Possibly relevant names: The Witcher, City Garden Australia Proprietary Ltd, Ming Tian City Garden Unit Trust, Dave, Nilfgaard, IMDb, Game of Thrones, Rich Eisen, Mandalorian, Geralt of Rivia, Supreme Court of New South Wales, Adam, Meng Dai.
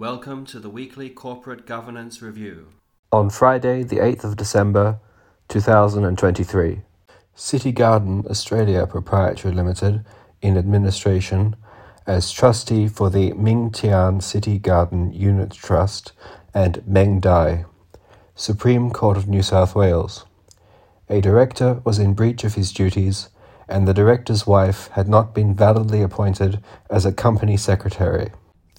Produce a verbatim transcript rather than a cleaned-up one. Welcome to the weekly corporate governance review. On Friday, the eighth of December, two thousand twenty-three, City Garden Australia Proprietary Limited in administration as trustee for the Ming Tian City Garden Unit Trust and Meng Dai, Supreme Court of New South Wales. A director was in breach of his duties and the director's wife had not been validly appointed as a company secretary.